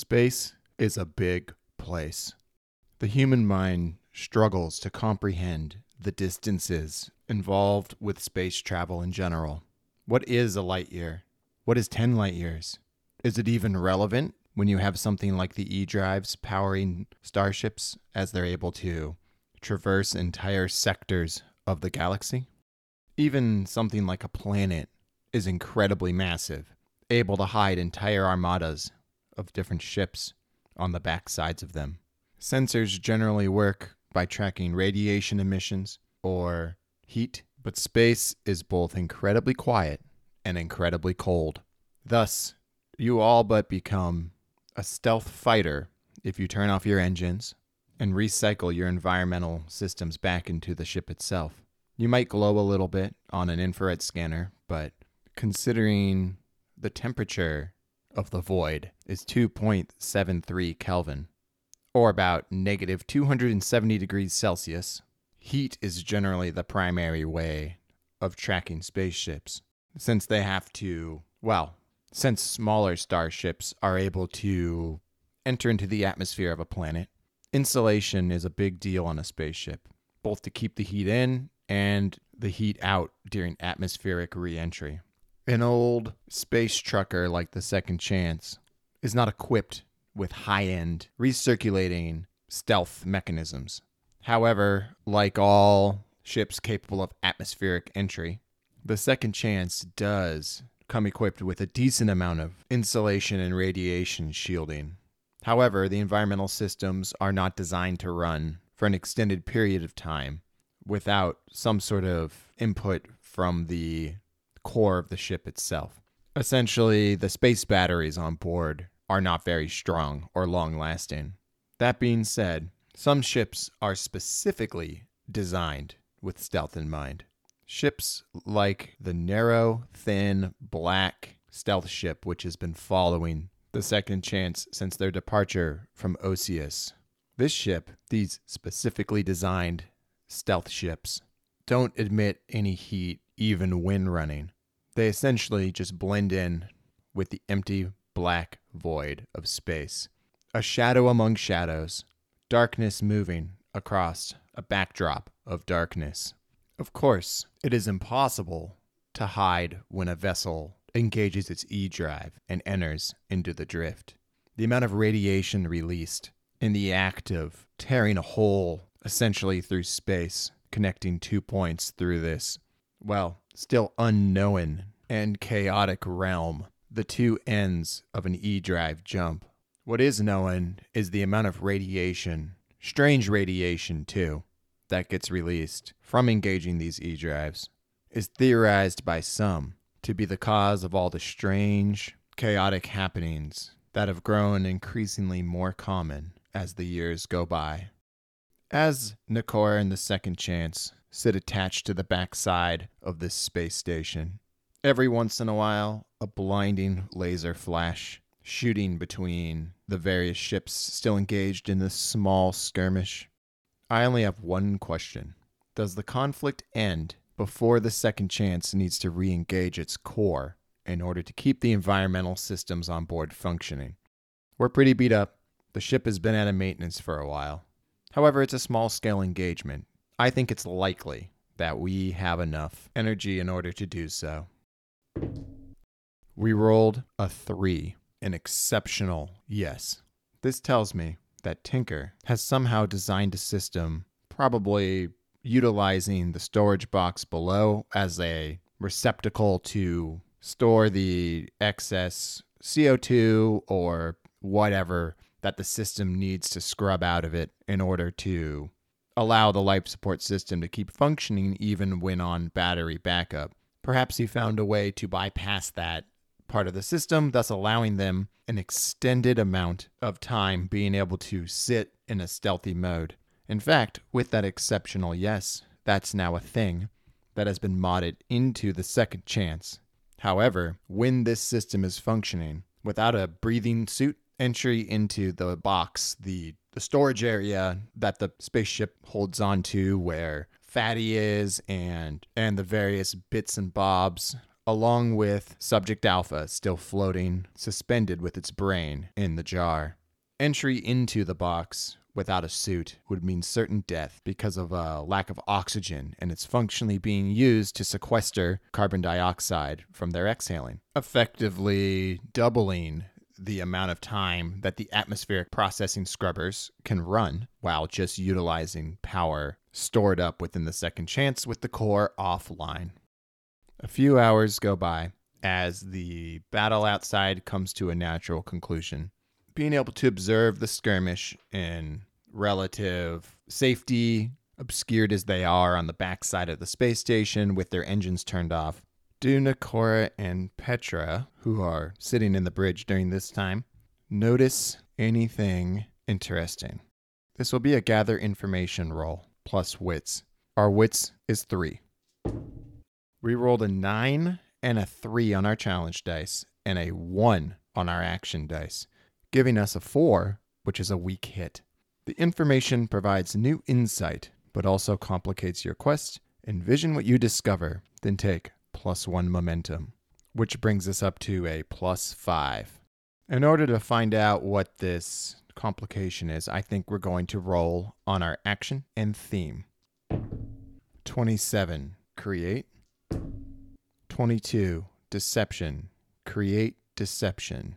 Space is a big place. The human mind struggles to comprehend the distances involved with space travel in general. What is a light year? What is 10 light years? Is it even relevant when you have something like the E-drives powering starships as they're able to traverse entire sectors of the galaxy? Even something like a planet is incredibly massive, able to hide entire armadas of different ships on the backsides of them. Sensors generally work by tracking radiation emissions or heat, but space is both incredibly quiet and incredibly cold. Thus, you all but become a stealth fighter if you turn off your engines and recycle your environmental systems back into the ship itself. You might glow a little bit on an infrared scanner, but considering the temperature of the void is 2.73 Kelvin, or about negative 270 degrees Celsius, heat is generally the primary way of tracking spaceships, since they have to, since smaller starships are able to enter into the atmosphere of a planet. Insulation is a big deal on a spaceship, both to keep the heat in and the heat out during atmospheric re-entry. An old space trucker like the Second Chance is not equipped with high-end recirculating stealth mechanisms. However, like all ships capable of atmospheric entry, the Second Chance does come equipped with a decent amount of insulation and radiation shielding. However, the environmental systems are not designed to run for an extended period of time without some sort of input from the core of the ship itself. Essentially, the space batteries on board are not very strong or long-lasting. That being said, some ships are specifically designed with stealth in mind. Ships like the narrow, thin, black stealth ship, which has been following the Second Chance since their departure from Osius. This ship, these specifically designed stealth ships, don't emit any heat even when running. They essentially just blend in with the empty black void of space. A shadow among shadows, darkness moving across a backdrop of darkness. Of course, it is impossible to hide when a vessel engages its E-drive and enters into the drift. The amount of radiation released in the act of tearing a hole essentially through space, connecting two points through this, still unknown and chaotic realm, the two ends of an E-drive jump. What is known is the amount of radiation, strange radiation too, that gets released from engaging these E-drives, is theorized by some to be the cause of all the strange, chaotic happenings that have grown increasingly more common as the years go by. As Nikora and the Second Chance sit attached to the backside of this space station, every once in a while, a blinding laser flash shooting between the various ships still engaged in this small skirmish. I only have one question. Does the conflict end before the Second Chance needs to re-engage its core in order to keep the environmental systems on board functioning? We're pretty beat up. The ship has been out of maintenance for a while. However, it's a small-scale engagement. I think it's likely that we have enough energy in order to do so. We rolled a 3, an exceptional yes. This tells me that Tinker has somehow designed a system, probably utilizing the storage box below as a receptacle to store the excess CO2 or whatever that the system needs to scrub out of it in order to allow the life support system to keep functioning even when on battery backup. Perhaps he found a way to bypass that part of the system, thus allowing them an extended amount of time being able to sit in a stealthy mode. In fact, with that exceptional yes, that's now a thing that has been modded into the Second Chance. However, when this system is functioning, without a breathing suit, entry into the box, the storage area that the spaceship holds onto where Fatty is and the various bits and bobs along with Subject Alpha still floating, suspended with its brain, in the jar. Entry into the box without a suit would mean certain death because of a lack of oxygen, and it's functionally being used to sequester carbon dioxide from their exhaling, effectively doubling the amount of time that the atmospheric processing scrubbers can run while just utilizing power stored up within the Second Chance with the core offline. A few hours go by as the battle outside comes to a natural conclusion. Being able to observe the skirmish in relative safety, obscured as they are on the backside of the space station with their engines turned off, do Nikora and Petra, who are sitting in the bridge during this time, notice anything interesting? This will be a gather information roll, plus wits. Our wits is 3. We rolled a 9 and a 3 on our challenge dice and a 1 on our action dice, giving us a 4, which is a weak hit. The information provides new insight, but also complicates your quest. Envision what you discover, then take +1 momentum, which brings us up to a +5. In order to find out what this complication is, I think we're going to roll on our action and theme. 27, create. 22, deception. Create deception.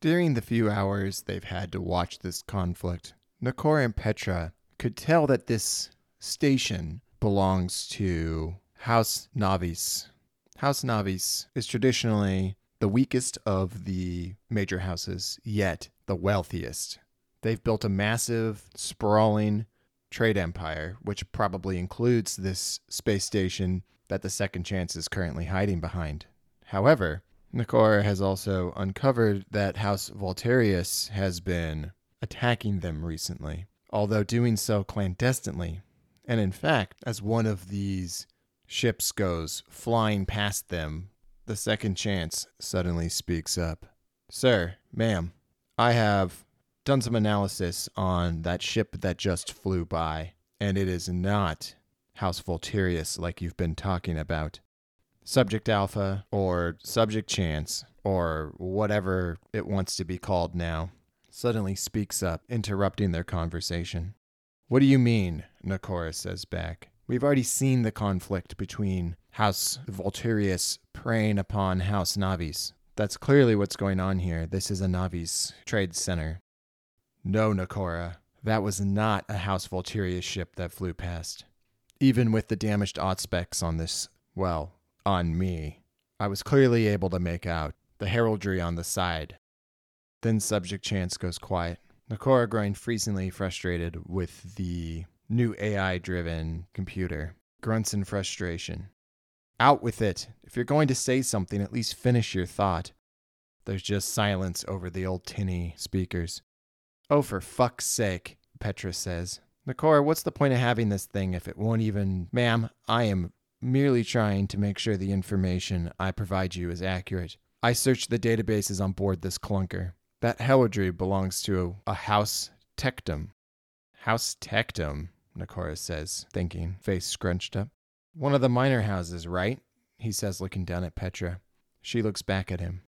During the few hours they've had to watch this conflict, Nikora and Petra could tell that this station belongs to House Navis. House Navis is traditionally the weakest of the major houses, yet the wealthiest. They've built a massive, sprawling trade empire, which probably includes this space station that the Second Chance is currently hiding behind. However, Nikora has also uncovered that House Volterius has been attacking them recently, although doing so clandestinely. And in fact, as one of these ships goes flying past them, the Second Chance suddenly speaks up. "Sir, ma'am, I have done some analysis on that ship that just flew by, and it is not House Volterius like you've been talking about. Subject Alpha, or Subject Chance, or whatever it wants to be called now," suddenly speaks up, interrupting their conversation. "What do you mean?" Nikora says back. "We've already seen the conflict between House Volterius preying upon House Navis. That's clearly what's going on here. This is a Navis trade center." "No, Nikora, that was not a House Volterius ship that flew past. Even with the damaged Autspecs on this, well, on me, I was clearly able to make out the heraldry on the side." Then Subject Chance goes quiet. Nikora growing freezingly frustrated with the new AI-driven computer. Grunts in frustration. "Out with it. If you're going to say something, at least finish your thought." There's just silence over the old tinny speakers. "Oh, for fuck's sake," Petra says. "Nikora, what's the point of having this thing if it won't even..." "Ma'am, I am merely trying to make sure the information I provide you is accurate. I searched the databases on board this clunker. That heraldry belongs to a House Tectum." "House Tectum," Nikora says, thinking, face scrunched up. "One of the minor houses, right?" he says, looking down at Petra. She looks back at him.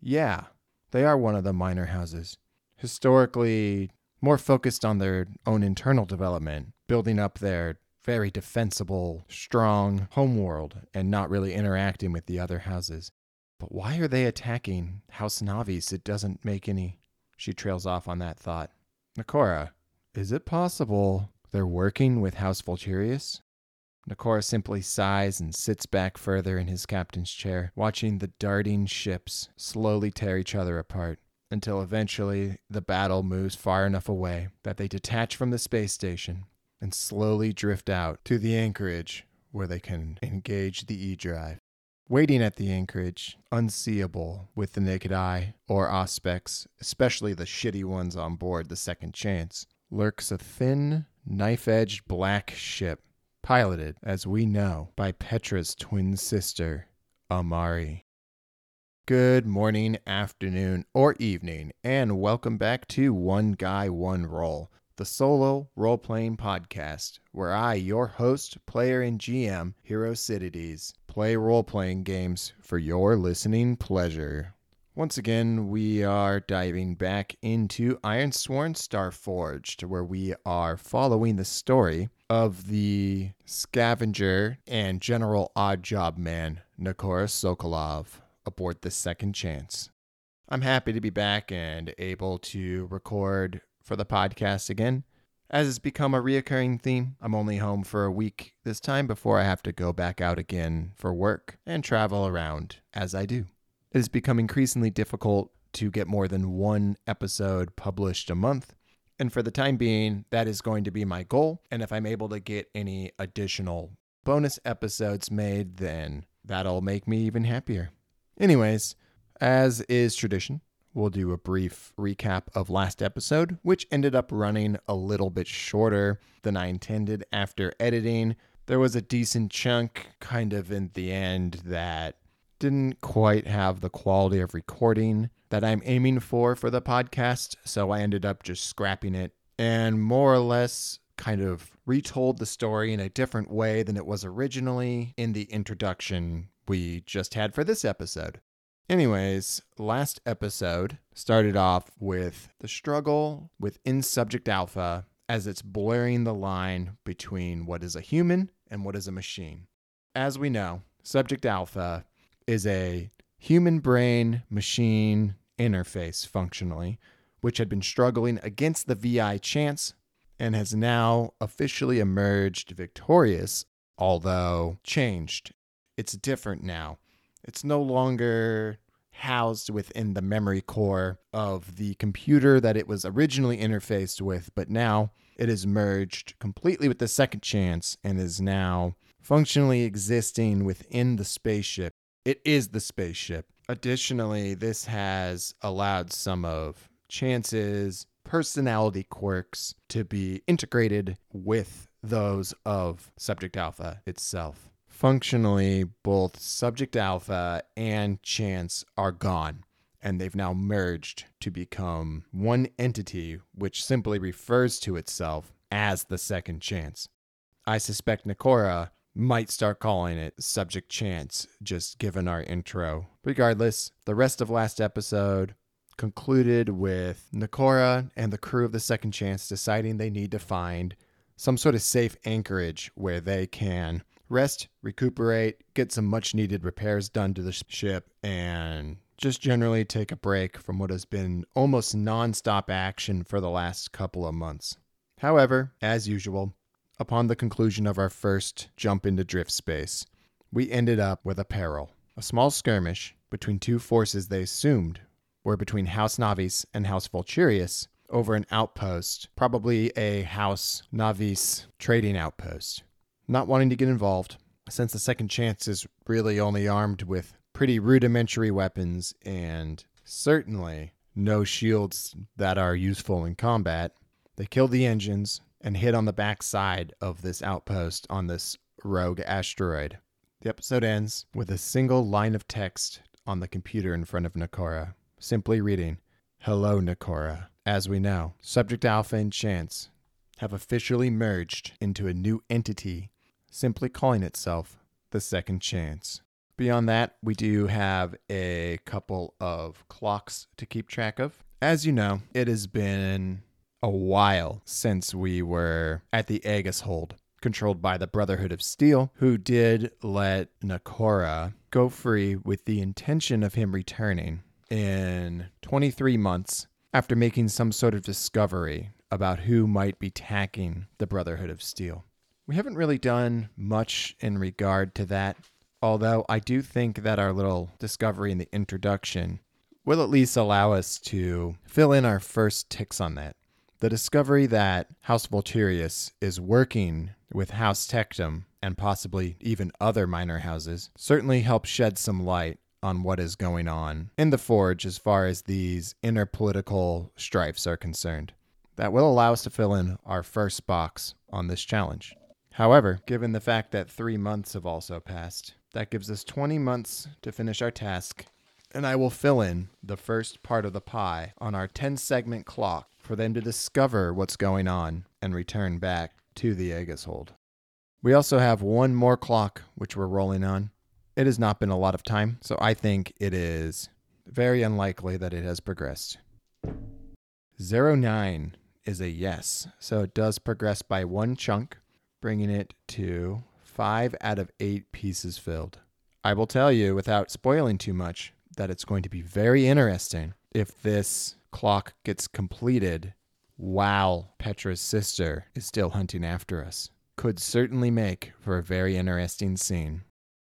"Yeah, they are one of the minor houses. Historically, more focused on their own internal development, building up their very defensible, strong homeworld, and not really interacting with the other houses. But why are they attacking House Navis? It doesn't make any..." She trails off on that thought. "Nikora, is it possible they're working with House Volterius?" Nikora simply sighs and sits back further in his captain's chair, watching the darting ships slowly tear each other apart, until eventually the battle moves far enough away that they detach from the space station and slowly drift out to the anchorage where they can engage the E-drive. Waiting at the anchorage, unseeable with the naked eye or Auspecs, especially the shitty ones on board the Second Chance, lurks a thin, knife-edged black ship, piloted, as we know, by Petra's twin sister, Amari. Good morning, afternoon, or evening, and welcome back to One Guy One Roll, the solo role-playing podcast, where I, your host, player, and GM, Herocitides, play role-playing games for your listening pleasure. Once again, we are diving back into Ironsworn: Starforged, where we are following the story of the scavenger and general oddjob man, Nikora Sokolov, aboard the Second Chance. I'm happy to be back and able to record for the podcast again. As it's become a reoccurring theme, I'm only home for a week this time before I have to go back out again for work and travel around as I do. It has become increasingly difficult to get more than one episode published a month, and for the time being, that is going to be my goal. And if I'm able to get any additional bonus episodes made, then that'll make me even happier. Anyways, as is tradition, we'll do a brief recap of last episode, which ended up running a little bit shorter than I intended after editing. There was a decent chunk kind of in the end that didn't quite have the quality of recording that I'm aiming for the podcast, so I ended up just scrapping it and more or less kind of retold the story in a different way than it was originally in the introduction we just had for this episode. Anyways, last episode started off with the struggle within Subject Alpha as it's blurring the line between what is a human and what is a machine. As we know, Subject Alpha is a human brain-machine interface functionally, which had been struggling against the VI Chance and has now officially emerged victorious, although changed. It's different now. It's no longer housed within the memory core of the computer that it was originally interfaced with, but now it is merged completely with the Second Chance and is now functionally existing within the spaceship. It is the spaceship. Additionally, this has allowed some of Chance's personality quirks to be integrated with those of Subject Alpha itself. Functionally, both Subject Alpha and Chance are gone, and they've now merged to become one entity which simply refers to itself as the Second Chance. I suspect Nikora might start calling it Subject Chance, just given our intro. Regardless, the rest of last episode concluded with Nikora and the crew of the Second Chance deciding they need to find some sort of safe anchorage where they can rest, recuperate, get some much-needed repairs done to the ship, and just generally take a break from what has been almost non-stop action for the last couple of months. However, as usual, upon the conclusion of our first jump into drift space, we ended up with a peril. A small skirmish between two forces they assumed were between House Navis and House Volterius over an outpost, probably a House Navis trading outpost. Not wanting to get involved, since the Second Chance is really only armed with pretty rudimentary weapons and certainly no shields that are useful in combat, they killed the engines and hid on the backside of this outpost on this rogue asteroid. The episode ends with a single line of text on the computer in front of Nikora, simply reading, "Hello, Nikora. As we know, Subject Alpha and Chance have officially merged into a new entity, simply calling itself the Second Chance." Beyond that, we do have a couple of clocks to keep track of. As you know, it has been a while since we were at the Aegis Hold, controlled by the Brotherhood of Steel, who did let Nikora go free with the intention of him returning in 23 months after making some sort of discovery about who might be attacking the Brotherhood of Steel. We haven't really done much in regard to that, although I do think that our little discovery in the introduction will at least allow us to fill in our first ticks on that. The discovery that House Volterius is working with House Tectum and possibly even other minor houses certainly helps shed some light on what is going on in the Forge as far as these inner political strifes are concerned. That will allow us to fill in our first box on this challenge. However, given the fact that 3 months have also passed, that gives us 20 months to finish our task, and I will fill in the first part of the pie on our 10-segment clock for them to discover what's going on and return back to the Aegis Hold. We also have one more clock which we're rolling on, It has not been a lot of time, so I think it is very unlikely that it has progressed. 09 is a yes, so it does progress by one chunk, bringing it to 5 out of 8 pieces filled. I will tell you, without spoiling too much, that it's going to be very interesting if this clock gets completed while Petra's sister is still hunting after us. Could certainly make for a very interesting scene.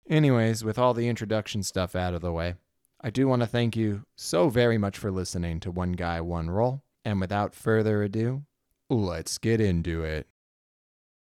Anyways, with all the introduction stuff out of the way, I do want to thank you so very much for listening to One Guy, One Roll. And without further ado, let's get into it.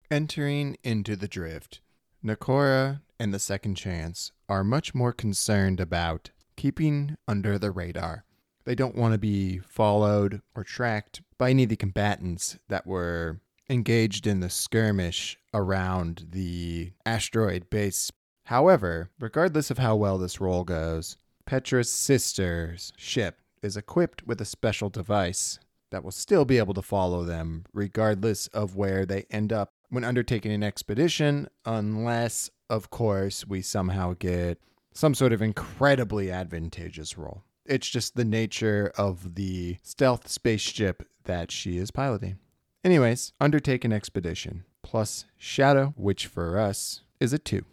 Entering into the drift, Nikora and the Second Chance are much more concerned about keeping under the radar. They don't want to be followed or tracked by any of the combatants that were engaged in the skirmish around the asteroid base. However, regardless of how well this roll goes, Petra's sister's ship is equipped with a special device that will still be able to follow them regardless of where they end up when undertaking an expedition, unless, of course, we somehow get some sort of incredibly advantageous roll. It's just the nature of the stealth spaceship that she is piloting. Anyways, undertake an expedition, plus shadow, which for us is a 2.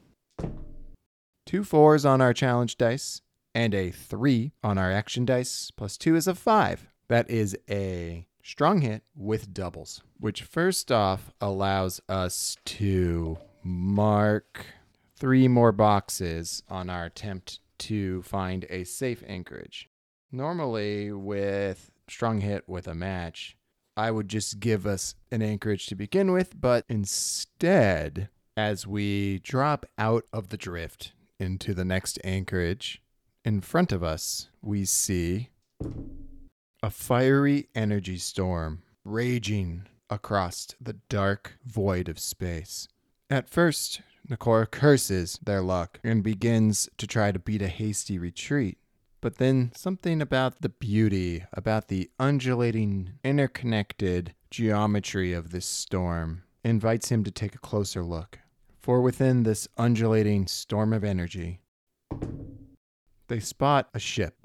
2 4s on our challenge dice, and a 3 on our action dice, plus 2 is a 5. That is a strong hit with doubles, which first off allows us to mark 3 more boxes on our attempt to find a safe anchorage. Normally, with strong hit with a match, I would just give us an anchorage to begin with, but instead, as we drop out of the drift into the next anchorage, in front of us, we see a fiery energy storm raging across the dark void of space. At first, Nikora curses their luck and begins to try to beat a hasty retreat. But then something about the beauty, about the undulating, interconnected geometry of this storm invites him to take a closer look. For within this undulating storm of energy, they spot a ship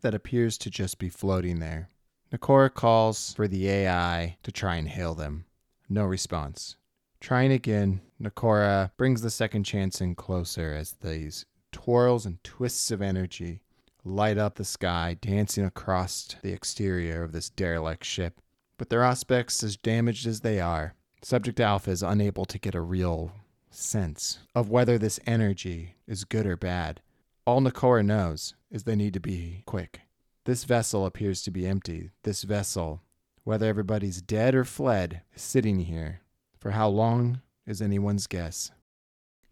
that appears to just be floating there. Nikora calls for the AI to try and hail them. No response. Trying again, Nikora brings the Second Chance in closer as these twirls and twists of energy light up the sky, dancing across the exterior of this derelict ship. But their aspects, as damaged as they are, Subject Alpha is unable to get a real sense of whether this energy is good or bad. All Nikora knows is they need to be quick. This vessel appears to be empty. This vessel, whether everybody's dead or fled, is sitting here. For how long is anyone's guess?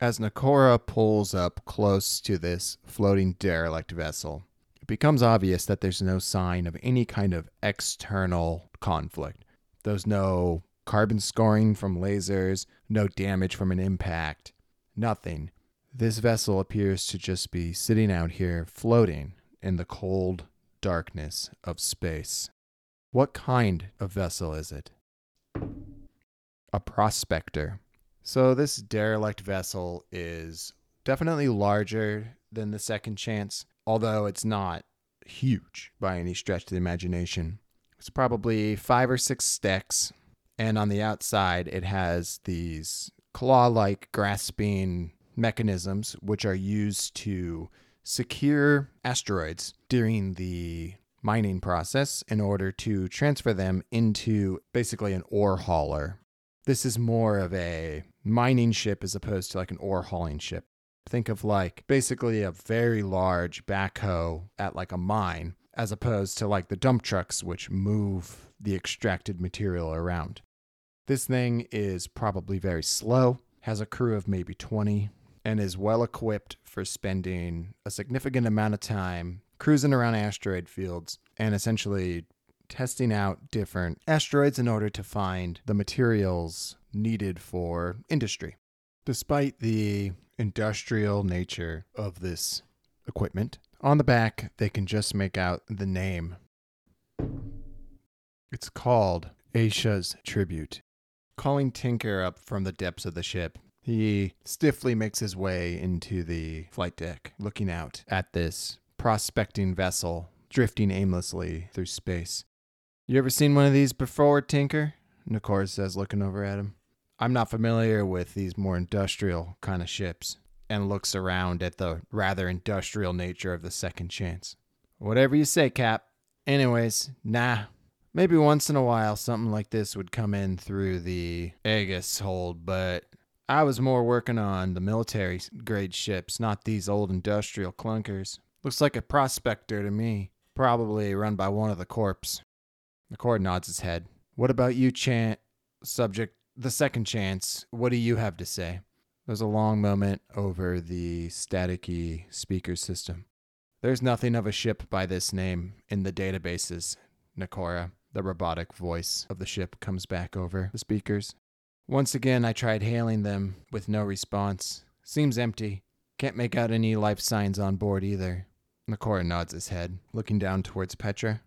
As Nikora pulls up close to this floating derelict vessel, it becomes obvious that there's no sign of any kind of external conflict. There's no carbon scoring from lasers, no damage from an impact, nothing. This vessel appears to just be sitting out here, floating in the cold darkness of space. What kind of vessel is it? A prospector. So this derelict vessel is definitely larger than the Second Chance, although it's not huge by any stretch of the imagination. It's probably 5 or 6 stacks, and on the outside it has these claw-like grasping mechanisms which are used to secure asteroids during the mining process in order to transfer them into basically an ore hauler. This is more of a mining ship as opposed to like an ore hauling ship. Think of like basically a very large backhoe at like a mine as opposed to like the dump trucks which move the extracted material around. This thing is probably very slow, has a crew of maybe 20, and is well equipped for spending a significant amount of time cruising around asteroid fields and essentially testing out different asteroids in order to find the materials needed for industry. Despite the industrial nature of this equipment, on the back they can just make out the name. It's called Asia's Tribute. Calling Tinker up from the depths of the ship, He stiffly makes his way into the flight deck, looking out at this prospecting vessel drifting aimlessly through space. You ever seen one of these before, Tinker? Nikora says, looking over at him. I'm not familiar with these more industrial kind of ships, and looks around at the rather industrial nature of the Second Chance. Whatever you say, Cap. Anyways, nah. Maybe once in a while something like this would come in through the Aegis Hold, but I was more working on the military-grade ships, not these old industrial clunkers. Looks like a prospector to me, probably run by one of the corps. Nikora nods his head. What about you, Subject, the Second Chance? What do you have to say? There's a long moment over the staticky speaker system. There's nothing of a ship by this name in the databases, Nikora. The robotic voice of the ship comes back over the speakers. Once again, I tried hailing them with no response. Seems empty. Can't make out any life signs on board either. Nikora nods his head, looking down towards Petra.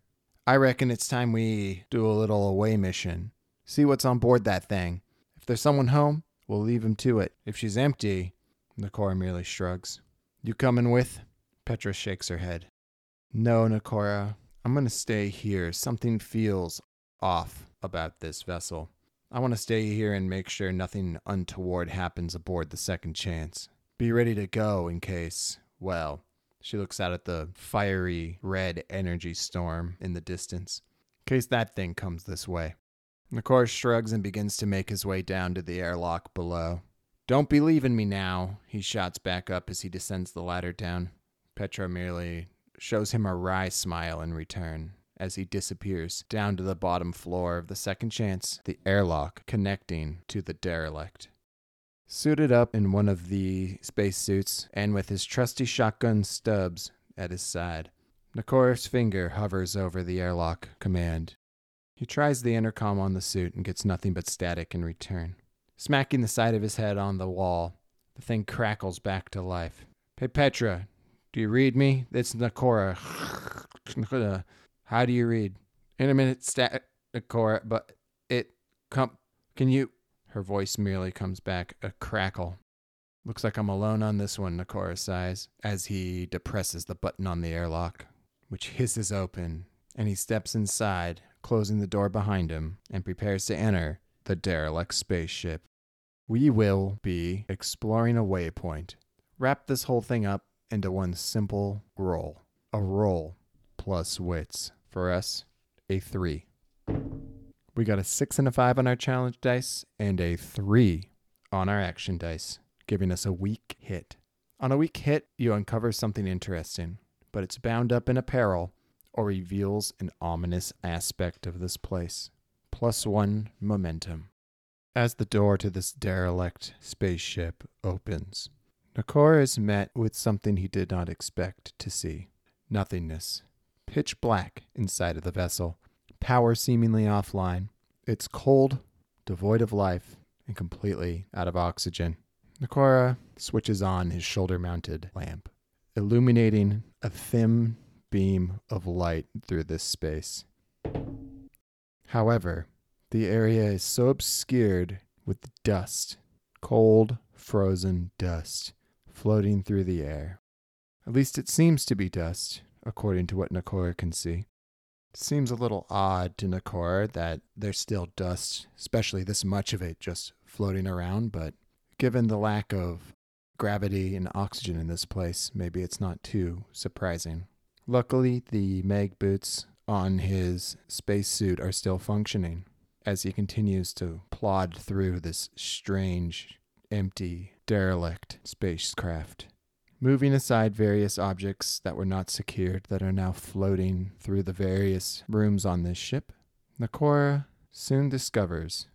I reckon it's time we do a little away mission. See what's on board that thing. If there's someone home, we'll leave him to it. If she's empty, Nikora merely shrugs. You coming with? Petra shakes her head. No, Nikora. I'm going to stay here. Something feels off about this vessel. I want to stay here and make sure nothing untoward happens aboard the Second Chance. Be ready to go in case, well, she looks out at the fiery red energy storm in the distance. In case that thing comes this way. Nikora shrugs and begins to make his way down to the airlock below. Don't be leaving me now, he shouts back up as he descends the ladder down. Petra merely shows him a wry smile in return as he disappears down to the bottom floor of the Second Chance, the airlock connecting to the derelict. Suited up in one of the spacesuits and with his trusty shotgun stubs at his side, Nikora's finger hovers over the airlock command. He tries the intercom on the suit and gets nothing but static in return. Smacking the side of his head on the wall, the thing crackles back to life. Hey, Petra, do you read me? It's Nikora. How do you read? In a minute, Nikora, but it... Can you... Her voice merely comes back a crackle. Looks like I'm alone on this one, Nikora sighs, as he depresses the button on the airlock, which hisses open, and he steps inside, closing the door behind him, and prepares to enter the derelict spaceship. We will be exploring a waypoint. Wrap this whole thing up into one simple roll. A roll plus wits. For us, a 3. We got a 6 and a 5 on our challenge dice, and a 3 on our action dice, giving us a weak hit. On a weak hit, you uncover something interesting, but it's bound up in apparel, or reveals an ominous aspect of this place. +1 momentum. As the door to this derelict spaceship opens, Nikora is met with something he did not expect to see. Nothingness. Pitch black inside of the vessel. Power seemingly offline. It's cold, devoid of life, and completely out of oxygen. Nikora switches on his shoulder-mounted lamp, illuminating a thin beam of light through this space. However, the area is so obscured with dust, cold, frozen dust, floating through the air. At least it seems to be dust, according to what Nikora can see. It seems a little odd to Nikora that there's still dust, especially this much of it just floating around, but given the lack of gravity and oxygen in this place, maybe it's not too surprising. Luckily, the mag boots on his spacesuit are still functioning as he continues to plod through this strange, empty, derelict spacecraft, moving aside various objects that were not secured that are now floating through the various rooms on this ship. Nikora soon discovers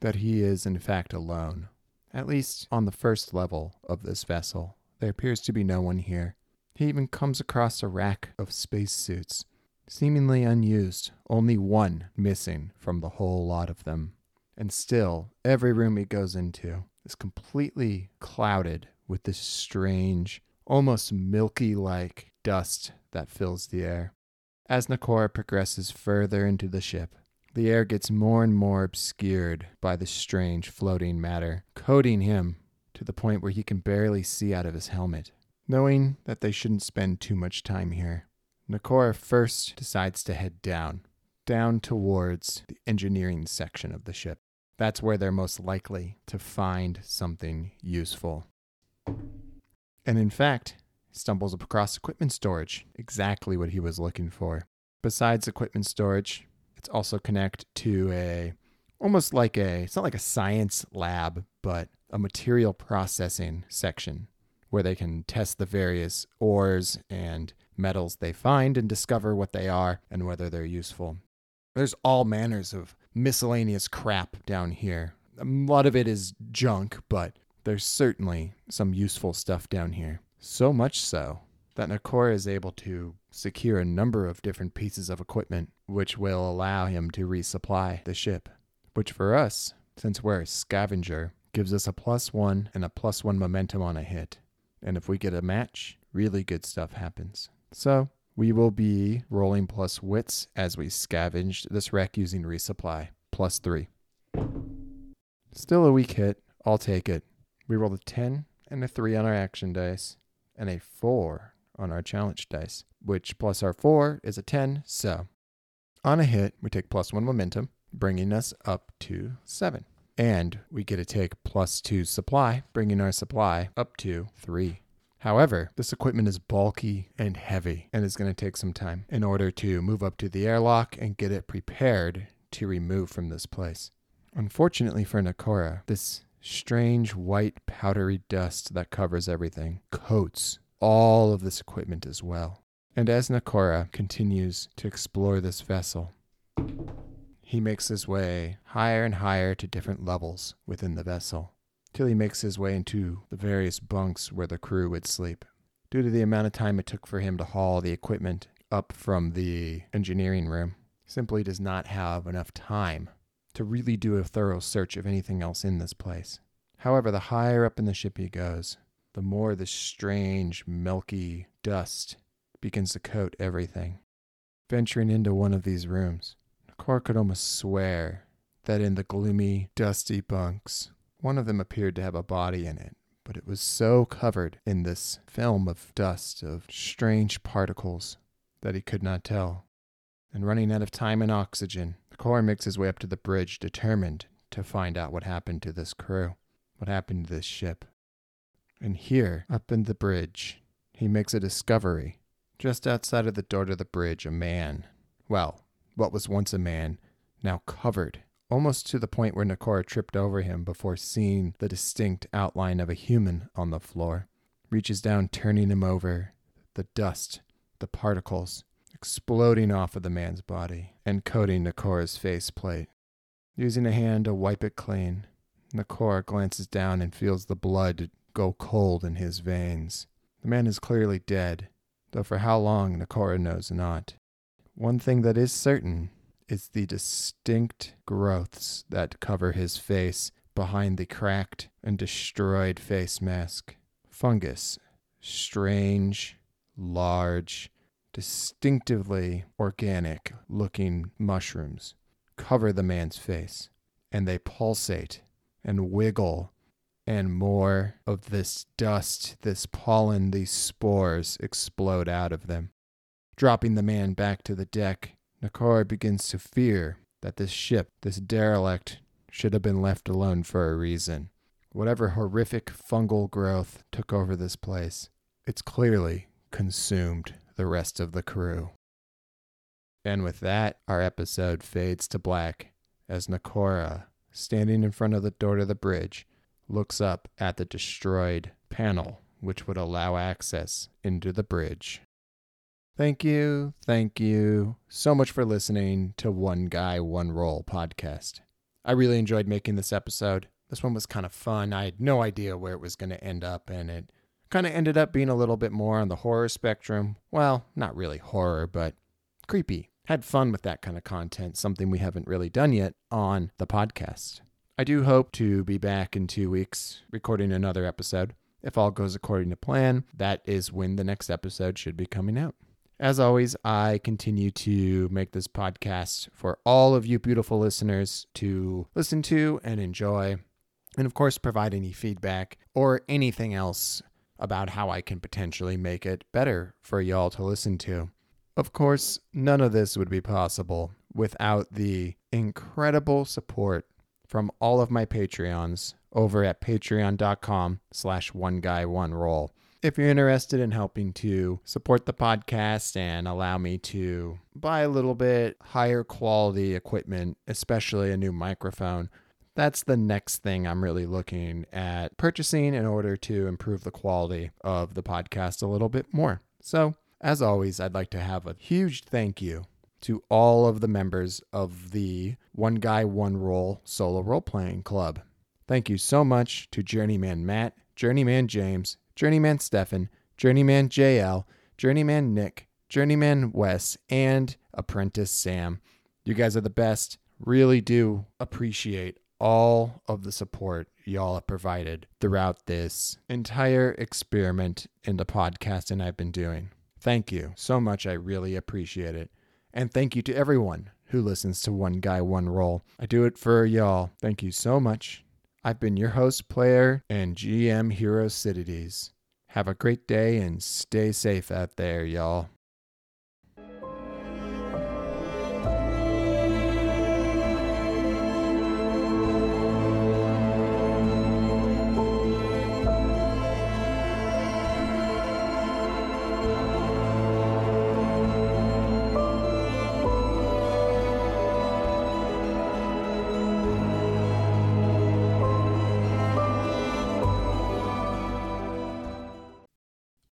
that he is in fact alone, at least on the first level of this vessel. There appears to be no one here. He even comes across a rack of spacesuits, seemingly unused, only one missing from the whole lot of them. And still, every room he goes into is completely clouded with this strange, almost milky-like dust that fills the air. As Nikora progresses further into the ship, The air gets more and more obscured by the strange floating matter, coating him to the point where he can barely see out of his helmet. Knowing that they shouldn't spend too much time here, Nikora first decides to head down towards the engineering section of the ship. That's where they're most likely to find something useful. And in fact, stumbles across equipment storage, exactly what he was looking for. Besides equipment storage, it's also connected to it's not like a science lab, but a material processing section where they can test the various ores and metals they find and discover what they are and whether they're useful. There's all manners of miscellaneous crap down here. A lot of it is junk, but there's certainly some useful stuff down here. So much so that Nikora is able to secure a number of different pieces of equipment, which will allow him to resupply the ship. Which for us, since we're a scavenger, gives us a +1 and a +1 momentum on a hit. And if we get a match, really good stuff happens. So we will be rolling plus wits as we scavenged this wreck using resupply, +3. Still a weak hit, I'll take it. We rolled a 10 and a 3 on our action dice, and a 4 on our challenge dice, which plus our 4 is a 10, so on a hit, we take +1 momentum, bringing us up to 7. And we get to take +2 supply, bringing our supply up to 3. However, this equipment is bulky and heavy and is going to take some time in order to move up to the airlock and get it prepared to remove from this place. Unfortunately for Nikora, this strange white powdery dust that covers everything coats all of this equipment as well. And as Nikora continues to explore this vessel, he makes his way higher and higher to different levels within the vessel, till he makes his way into the various bunks where the crew would sleep. Due to the amount of time it took for him to haul the equipment up from the engineering room, he simply does not have enough time to really do a thorough search of anything else in this place. However, the higher up in the ship he goes, the more this strange, milky dust begins to coat everything. Venturing into one of these rooms, Nikora could almost swear that in the gloomy, dusty bunks, one of them appeared to have a body in it, but it was so covered in this film of dust, of strange particles, that he could not tell. And running out of time and oxygen, Nikora makes his way up to the bridge, determined to find out what happened to this crew, what happened to this ship. And here, up in the bridge, he makes a discovery. Just outside of the door to the bridge, a man, what was once a man, now covered, almost to the point where Nikora tripped over him before seeing the distinct outline of a human on the floor, reaches down, turning him over, the dust, the particles, exploding off of the man's body, and coating Nikora's faceplate. Using a hand to wipe it clean, Nikora glances down and feels the blood go cold in his veins. The man is clearly dead, though for how long Nikora knows not. One thing that is certain is the distinct growths that cover his face behind the cracked and destroyed face mask. Fungus, strange, large, distinctively organic-looking mushrooms cover the man's face, and they pulsate and wiggle, and more of this dust, this pollen, these spores explode out of them. Dropping the man back to the deck, Nikora begins to fear that this ship, this derelict, should have been left alone for a reason. Whatever horrific fungal growth took over this place, it's clearly consumed the rest of the crew. And with that, our episode fades to black as Nikora, standing in front of the door to the bridge, looks up at the destroyed panel, which would allow access into the bridge. Thank you so much for listening to One Guy, One Roll podcast. I really enjoyed making this episode. This one was kind of fun. I had no idea where it was going to end up, and it kind of ended up being a little bit more on the horror spectrum. Well, not really horror, but creepy. Had fun with that kind of content, something we haven't really done yet on the podcast. I do hope to be back in 2 weeks recording another episode. If all goes according to plan, that is when the next episode should be coming out. As always, I continue to make this podcast for all of you beautiful listeners to listen to and enjoy, and of course, provide any feedback or anything else about how I can potentially make it better for y'all to listen to. Of course, none of this would be possible without the incredible support from all of my Patreons over at patreon.com/OneGuyOneRoll. If you're interested in helping to support the podcast and allow me to buy a little bit higher quality equipment, especially a new microphone, that's the next thing I'm really looking at purchasing in order to improve the quality of the podcast a little bit more. So, as always, I'd like to have a huge thank you to all of the members of the One Guy One Roll Solo Role-Playing Club. Thank you so much to Journeyman Matt, Journeyman James, Journeyman Stefan, Journeyman JL, Journeyman Nick, Journeyman Wes, and Apprentice Sam. You guys are the best. Really do appreciate all of the support y'all have provided throughout this entire experiment in the podcasting I've been doing. Thank you so much. I really appreciate it. And thank you to everyone who listens to One Guy, One Roll. I do it for y'all. Thank you so much. I've been your host, player, and GM Herocitides. Have a great day and stay safe out there, y'all.